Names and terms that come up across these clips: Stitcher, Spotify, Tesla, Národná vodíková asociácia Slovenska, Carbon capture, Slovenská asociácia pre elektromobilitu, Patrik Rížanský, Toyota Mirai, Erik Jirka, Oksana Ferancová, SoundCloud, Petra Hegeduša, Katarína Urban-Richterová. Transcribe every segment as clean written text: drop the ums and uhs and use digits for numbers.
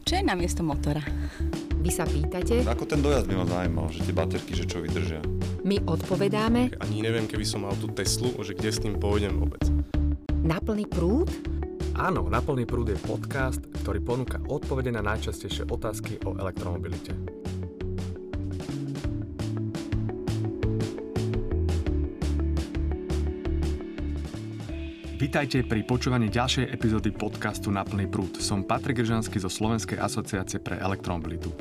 Čo je namiesto motora? Vy sa pýtate? Ako ten dojazd by ma zaujímal, že tie baterky, že čo vydržia? My odpovedáme? Ani neviem, keby som mal tú Teslu, že kde s tým pôjdem vôbec. Na plný prúd? Áno, Na plný prúd je podcast, ktorý ponúka odpovede na najčastejšie otázky o elektromobilite. Vítajte pri počúvaní ďalšej epizódy podcastu Na plný prúd. Som Patrik Rížanský zo Slovenskej asociácie pre elektromobilitu.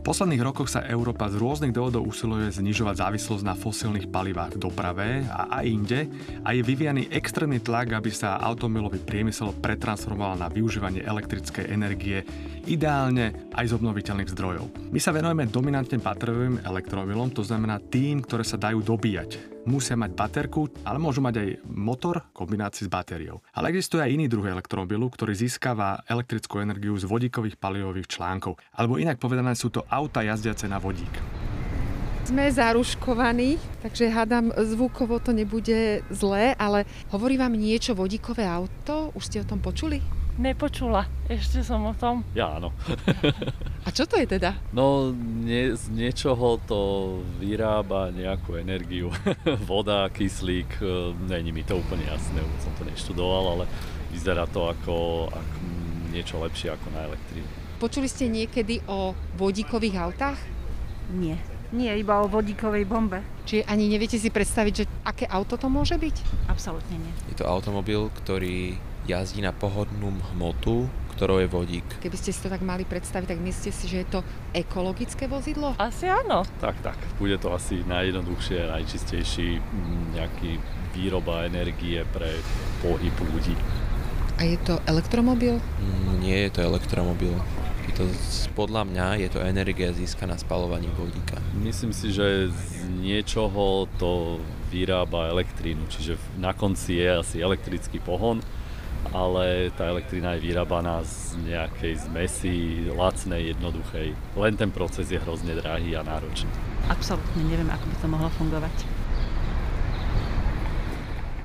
V posledných rokoch sa Európa z rôznych dôvodov usiluje znižovať závislosť na fosílnych palivách v doprave a inde a je vyvíjaný extrémny tlak, aby sa automobilový priemysel pretransformoval na využívanie elektrickej energie ideálne aj z obnoviteľných zdrojov. My sa venujeme dominantne bateriovým elektromobilom, to znamená tým, ktoré sa dajú dobíjať. Musia mať baterku, ale môžu mať aj motor v kombinácii s batériou. Ale existuje aj iný druh elektromobilu, ktorý získava elektrickú energiu z vodíkových palivových článkov. Alebo inak povedané, sú to auta jazdiace na vodík. Sme zaruškovaní, takže hádam, zvukovo to nebude zlé, ale hovorí vám niečo vodíkové auto? Už ste o tom počuli? Nepočula. Ešte som o tom. Ja áno. A čo to je teda? No, z niečoho to vyrába nejakú energiu. Voda, kyslík, není mi to úplne jasné, som to neštudoval, ale vyzerá to ako niečo lepšie ako na elektrínu. Počuli ste niekedy o vodíkových autách? Nie. Nie, iba o vodíkovej bombe. Čiže ani neviete si predstaviť, že aké auto to môže byť? Absolútne nie. Je to automobil, ktorý jazdí na pohodnú hmotu, ktorou je vodík. Keby ste si to tak mali predstaviť, tak myslíte si, že je to ekologické vozidlo? Asi áno. Tak. Bude to asi najjednoduchšie, najčistejší nejaký výroba energie pre pohyb ľudí. A je to elektromobil? Nie je to elektromobil. Podľa mňa je to energia získaná spaľovaním vodíka. Myslím si, že z niečoho to vyrába elektrínu, čiže na konci je asi elektrický pohon, ale tá elektrina je vyrábaná z nejakej zmesi lacnej, jednoduchej. Len ten proces je hrozne drahý a náročný. Absolútne neviem, ako by to mohlo fungovať.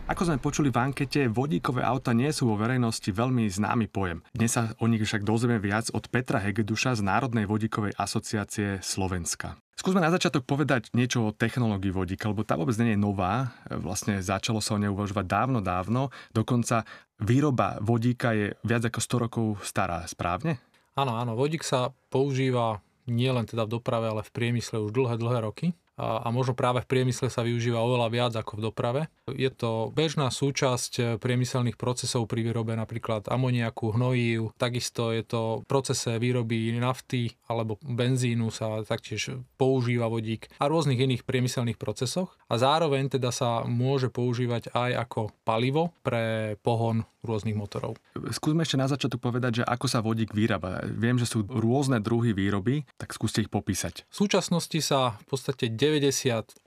Ako sme počuli v ankete, vodíkové auta nie sú vo verejnosti veľmi známy pojem. Dnes sa o nich však dozvieme viac od Petra Hegeduša z Národnej vodíkovej asociácie Slovenska. Skúsme na začiatok povedať niečo o technológii vodíka, lebo tá vôbec nie je nová. Vlastne začalo sa o nej uvažovať dávno. Dokonca výroba vodíka je viac ako 100 rokov stará, správne? Áno. Vodík sa používa nielen teda v doprave, ale v priemysle už dlhé roky. A možno práve v priemysle sa využíva oveľa viac ako v doprave. Je to bežná súčasť priemyselných procesov pri výrobe napríklad amoniaku, hnojív. Takisto je to v procese výroby nafty alebo benzínu sa taktiež používa vodík a rôznych iných priemyselných procesoch. A zároveň teda sa môže používať aj ako palivo pre pohon rôznych motorov. Skúsme ešte na začiatok povedať, že ako sa vodík vyrába. Viem, že sú rôzne druhy výroby, tak skúste ich popísať. V súčasnosti sa v podstate 98%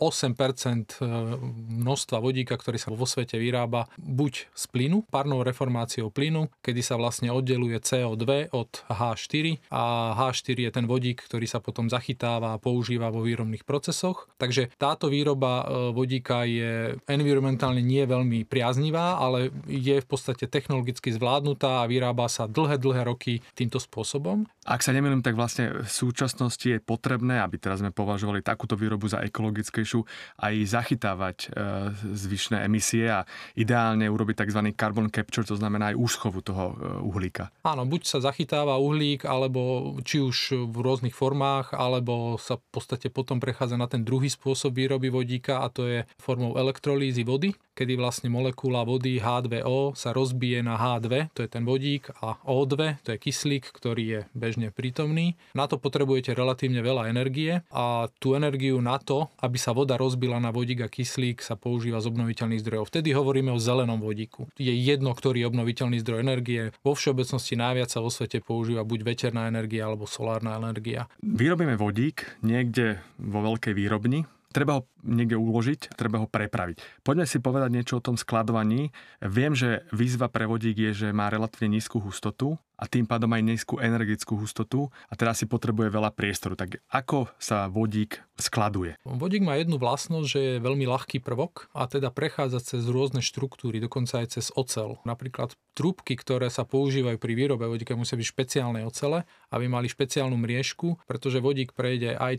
množstva vodíka, ktorý sa vo svete vyrába, buď z plynu, parnou reformáciou plynu, kedy sa vlastne oddeluje CO2 od H4 a H4 je ten vodík, ktorý sa potom zachytáva a používa vo výrobných procesoch. Takže táto výroba vodíka je environmentálne nie veľmi priaznivá, ale je v podstate technologicky zvládnutá a vyrába sa dlhé roky týmto spôsobom. Ak sa nemýlim, tak vlastne v súčasnosti je potrebné, aby teraz sme považovali takúto výrobu za ekologickejšiu, aj zachytávať zvyšné emisie a ideálne urobiť tzv. Carbon capture, to znamená aj úschovu toho uhlíka. Áno, buď sa zachytáva uhlík, alebo či už v rôznych formách, alebo sa v podstate potom prechádza na ten druhý spôsob výroby vodíka a to je formou elektrolýzy vody, kedy vlastne molekula vody H2O sa rozbije na H2, to je ten vodík, a O2, to je kyslík, ktorý je bežne prítomný. Na to potrebujete relatívne veľa energie a tú energiu na to, aby sa voda rozbila na vodík a kyslík, sa používa z obnoviteľných zdrojov. Vtedy hovoríme o zelenom vodíku. Je jedno, ktorý je obnoviteľný zdroj energie. Vo všeobecnosti najviac sa vo svete používa buď veterná energia alebo solárna energia. Vyrobíme vodík niekde vo veľkej výrobni. Treba ho niekde uložiť, treba ho prepraviť. Poďme si povedať niečo o tom skladovaní. Viem, že výzva pre vodík je, že má relatívne nízku hustotu a tým pádom aj nízku energetickú hustotu a teraz si potrebuje veľa priestoru. Tak ako sa vodík skladuje? Vodík má jednu vlastnosť, že je veľmi ľahký prvok a teda prechádza cez rôzne štruktúry, dokonca aj cez oceľ. Napríklad trúbky, ktoré sa používajú pri výrobe vodíka, musia byť špeciálnej ocele, aby mali špeciálnu mriežku, pretože vodík prejde aj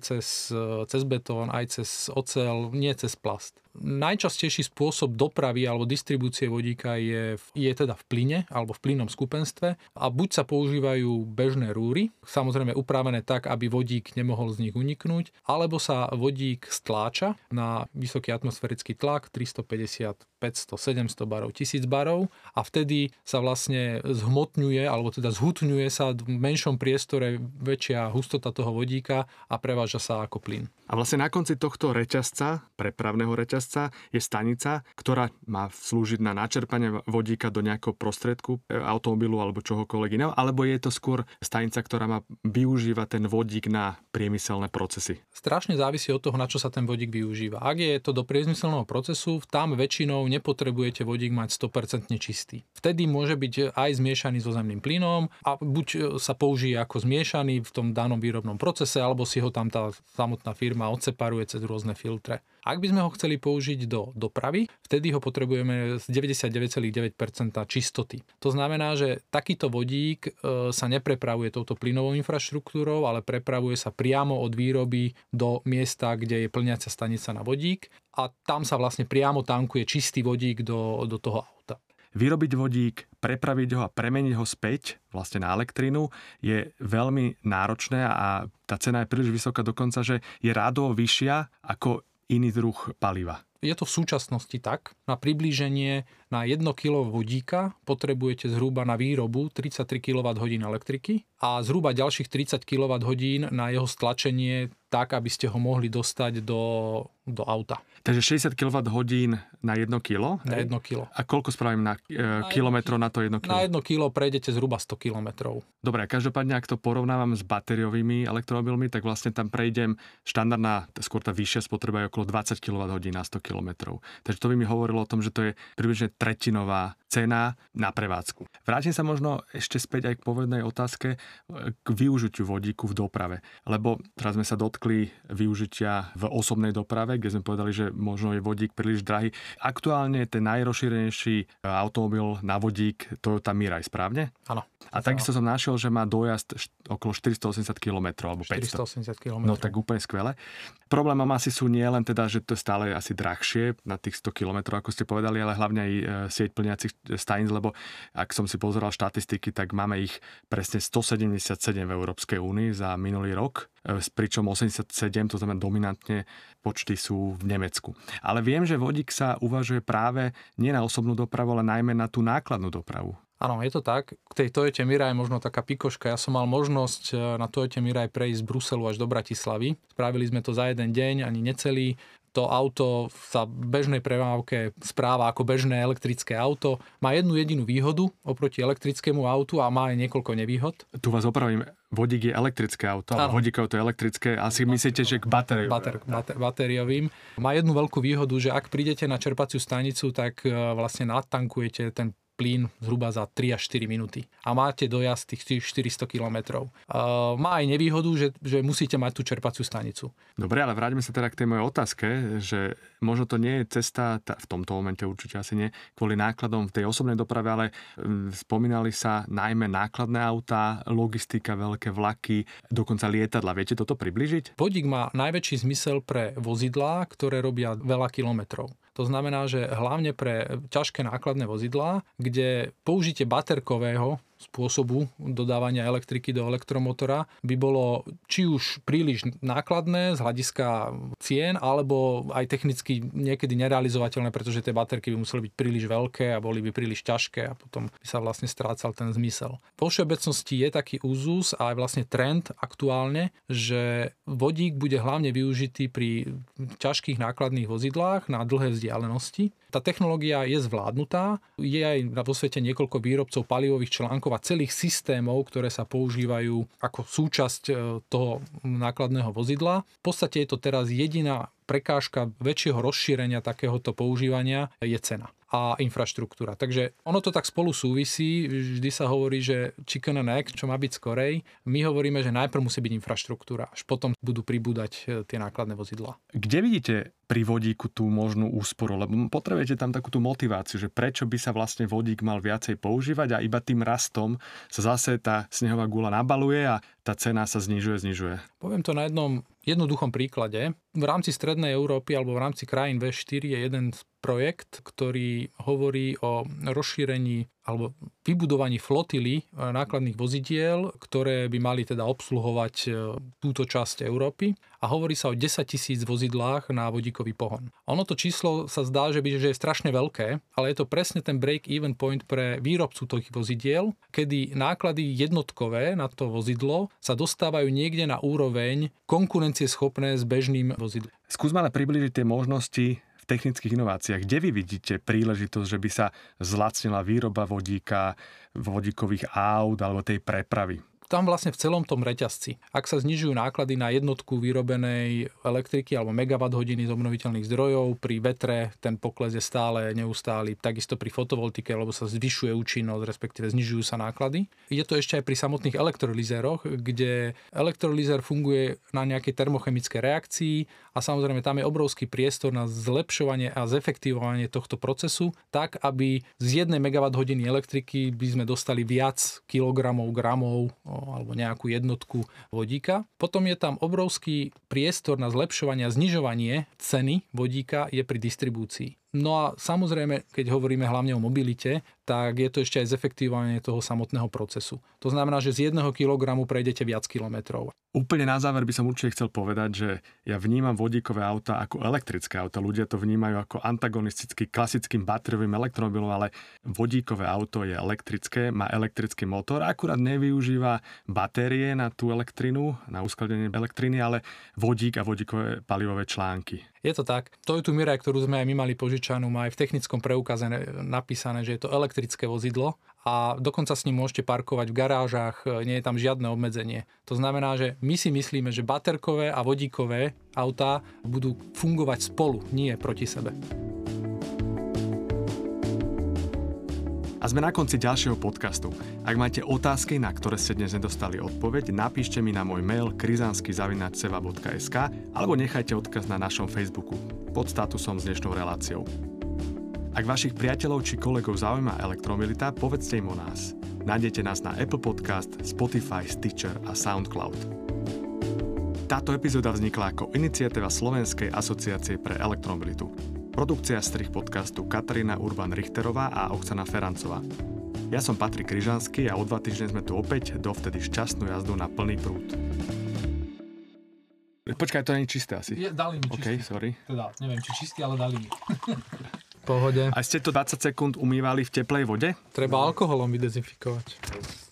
cez betón, aj cez oceľ, nie cez plast. Najčastejší spôsob dopravy alebo distribúcie vodíka je teda v plyne alebo v plynnom skupenstve a buď sa používajú bežné rúry, samozrejme upravené tak, aby vodík nemohol z nich uniknúť, alebo sa vodík stláča na vysoký atmosférický tlak 350, 500, 700 barov, 1000 barov a vtedy sa vlastne zhmotňuje alebo teda zhutňuje sa v menšom priestore väčšia hustota toho vodíka a preváža sa ako plyn. A vlastne na konci tohto reťazca, prepravného reťazca, je stanica, ktorá má slúžiť na načerpanie vodíka do nejakého prostriedku, automobilu alebo čohokoľvek iného, alebo je to skôr stanica, ktorá má využívať ten vodík na priemyselné procesy? Strašne závisí od toho, na čo sa ten vodík využíva. Ak je to do priemyselného procesu, tam väčšinou nepotrebujete vodík mať 100% čistý. Vtedy môže byť aj zmiešaný so zemným plynom a buď sa použije ako zmiešaný v tom danom výrobnom procese, alebo si ho tam tá samotná firma a odseparuje cez rôzne filtre. Ak by sme ho chceli použiť do dopravy, vtedy ho potrebujeme z 99,9% čistoty. To znamená, že takýto vodík sa neprepravuje touto plynovou infraštruktúrou, ale prepravuje sa priamo od výroby do miesta, kde je plniaca stanica na vodík a tam sa vlastne priamo tankuje čistý vodík do toho auta. Vyrobiť vodík, prepraviť ho a premeniť ho späť vlastne na elektrinu je veľmi náročné a tá cena je príliš vysoká dokonca, že je rádovo vyššia ako iný druh paliva. Je to v súčasnosti tak. Na priblíženie na 1 kg vodíka potrebujete zhruba na výrobu 33 kWh elektriky a zhruba ďalších 30 kWh na jeho stlačenie tak, aby ste ho mohli dostať do auta. Takže 60 kWh na 1 kg? Na 1 kg. A koľko spravím na kilometrov na to 1 kg? Na 1 kg prejdete zhruba 100 km. Dobre, každopádne, ak to porovnávam s batériovými elektromobilmi, tak vlastne tam prejdem štandardná, skôr tá vyššia spotreba je okolo 20 kWh na 100 km. Takže to by mi hovorilo o tom, že to je približne tretinová cena na prevádzku. Vrátim sa možno ešte späť aj k povednej otázke k využitiu vodíku v doprave. Lebo teraz sme sa dotkli využitia v osobnej doprave, kde sme povedali, že možno je vodík príliš drahý. Aktuálne je ten najrozšírenejší automobil na vodík Toyota Mirai, správne? Áno. A takisto som našiel, že má dojazd okolo 480 km alebo 500. 480 km. No tak úplne skvelé. Problémom asi sú nie len teda, že to je stále asi drahšie na tých 100 km, ako ste povedali, ale hlavne aj sieť plniacich staníc, lebo ak som si pozeral štatistiky, tak máme ich presne 177 v Európskej únii za minulý rok, pričom 87, to znamená dominantne počty sú v Nemecku. Ale viem, že vodík sa uvažuje práve nie na osobnú dopravu, ale najmä na tú nákladnú dopravu. Áno, je to tak. K tej Toyote Mirai je možno taká pikoška. Ja som mal možnosť na Toyote Mirai prejsť z Bruselu až do Bratislavy. Spravili sme to za jeden deň, ani necelý. To auto sa v bežnej premávke správa ako bežné elektrické auto. Má jednu jedinú výhodu oproti elektrickému autu a má aj niekoľko nevýhod. Tu vás opravím, vodík je elektrické auto, ale vodíkov to je elektrické. Asi myslíte, že k batériovým. Batériovým. Má jednu veľkú výhodu, že ak prídete na čerpaciu stanicu, tak vlastne natankujete ten plyn zhruba za 3 až 4 minúty a máte dojazd tých 400 km. Má aj nevýhodu, že musíte mať tú čerpaciu stanicu. Dobre, ale vráťme sa teda k tej mojej otázke, že možno to nie je cesta, v tomto momente určite asi nie, kvôli nákladom v tej osobnej doprave, ale spomínali sa najmä nákladné autá, logistika, veľké vlaky, dokonca lietadla. Viete toto približiť? Vodík má najväčší zmysel pre vozidlá, ktoré robia veľa kilometrov. To znamená, že hlavne pre ťažké nákladné vozidlá, kde použitie baterkového spôsobu dodávania elektriky do elektromotora by bolo či už príliš nákladné z hľadiska cien, alebo aj technicky niekedy nerealizovateľné, pretože tie baterky by museli byť príliš veľké a boli by príliš ťažké a potom by sa vlastne strácal ten zmysel. Vo všeobecnosti je taký úzus a aj vlastne trend aktuálne, že vodík bude hlavne využitý pri ťažkých nákladných vozidlách na dlhé vzdialenosti. Tá technológia je zvládnutá, je aj vo svete niekoľko výrobcov palivových článkov a celých systémov, ktoré sa používajú ako súčasť toho nákladného vozidla. V podstate je to teraz jediná prekážka väčšieho rozšírenia takéhoto používania je cena. a infraštruktúra. Takže ono to tak spolu súvisí, vždy sa hovorí, že chicken and egg, čo má byť skorej. My hovoríme, že najprv musí byť infraštruktúra, až potom budú pribúdať tie nákladné vozidlá. Kde vidíte pri vodíku tú možnú úsporu? Lebo potrebujete tam takú tú motiváciu, že prečo by sa vlastne vodík mal viacej používať a iba tým rastom sa zase tá snehová guľa nabaluje a tá cena sa znižuje. Poviem to na jednom jednoduchom príklade. V rámci Strednej Európy alebo v rámci krajín V4 je jeden projekt, ktorý hovorí o rozšírení alebo vybudovaní flotily nákladných vozidiel, ktoré by mali teda obsluhovať túto časť Európy. A hovorí sa o 10 000 vozidlách na vodíkový pohon. Ono to číslo sa zdá, že je strašne veľké, ale je to presne ten break-even point pre výrobcu tých vozidiel, kedy náklady jednotkové na to vozidlo sa dostávajú niekde na úroveň konkurencieschopné s bežným vozidlom. Skúsme ale približiť tie možnosti v technických inováciách. Kde vy vidíte príležitosť, že by sa zlacnila výroba vodíka, vodíkových áut alebo tej prepravy? Tam vlastne v celom tom reťazci. Ak sa znižujú náklady na jednotku vyrobenej elektriky alebo megawatt hodiny z obnoviteľných zdrojov, pri vetre ten pokles je stále neustály, takisto pri fotovoltike, lebo sa zvyšuje účinnosť, respektíve znižujú sa náklady. Je to ešte aj pri samotných elektrolizéroch, kde elektrolizér funguje na nejakej termochemickej reakcii a samozrejme tam je obrovský priestor na zlepšovanie a zefektívovanie tohto procesu, tak aby z 1 megawatt hodiny elektriky by sme dostali viac kilogramov, gramov alebo nejakú jednotku vodíka. Potom je tam obrovský priestor na zlepšovanie a znižovanie ceny vodíka je pri distribúcii. No a samozrejme, keď hovoríme hlavne o mobilite, tak je to ešte aj zefektívovanie toho samotného procesu. To znamená, že z 1 kilogramu prejdete viac kilometrov. Úplne na záver by som určite chcel povedať, že ja vnímam vodíkové auta ako elektrické auta. Ľudia to vnímajú ako antagonisticky klasickým batériovým elektromobilom, ale vodíkové auto je elektrické, má elektrický motor, akurát nevyužíva batérie na tú elektrinu, na uskladnenie elektriny, ale vodík a vodíkové palivové články. Je to tak. Toyota Mirai, ktorú sme aj my mali požičanú, má aj v technickom preukaze napísané, že je to elektrické vozidlo a dokonca s ním môžete parkovať v garážach, nie je tam žiadne obmedzenie. To znamená, že my si myslíme, že baterkové a vodíkové autá budú fungovať spolu, nie proti sebe. A sme na konci ďalšieho podcastu. Ak máte otázky, na ktoré ste dnes nedostali odpoveď, napíšte mi na môj mail krizanský@seva.sk alebo nechajte odkaz na našom Facebooku pod statusom s dnešnou reláciou. Ak vašich priateľov či kolegov zaujíma elektromobilita, povedzte im o nás. Nájdete nás na Apple Podcast, Spotify, Stitcher a SoundCloud. Táto epizóda vznikla ako iniciatíva Slovenskej asociácie pre elektromobilitu. Produkcia strih podcastu Katarína Urban-Richterová a Oksana Ferancová. Ja som Patrik Rížanský a o 2 týždne sme tu opäť, dovtedy šťastnú jazdu na plný prúd. Počkaj, to nie je čisté asi. Dali mi čistý. OK, sorry. Teda, neviem, či čistý, ale dali mi. Pohode. A ste to 20 sekúnd umývali v teplej vode? Treba alkoholom vydezinfikovať.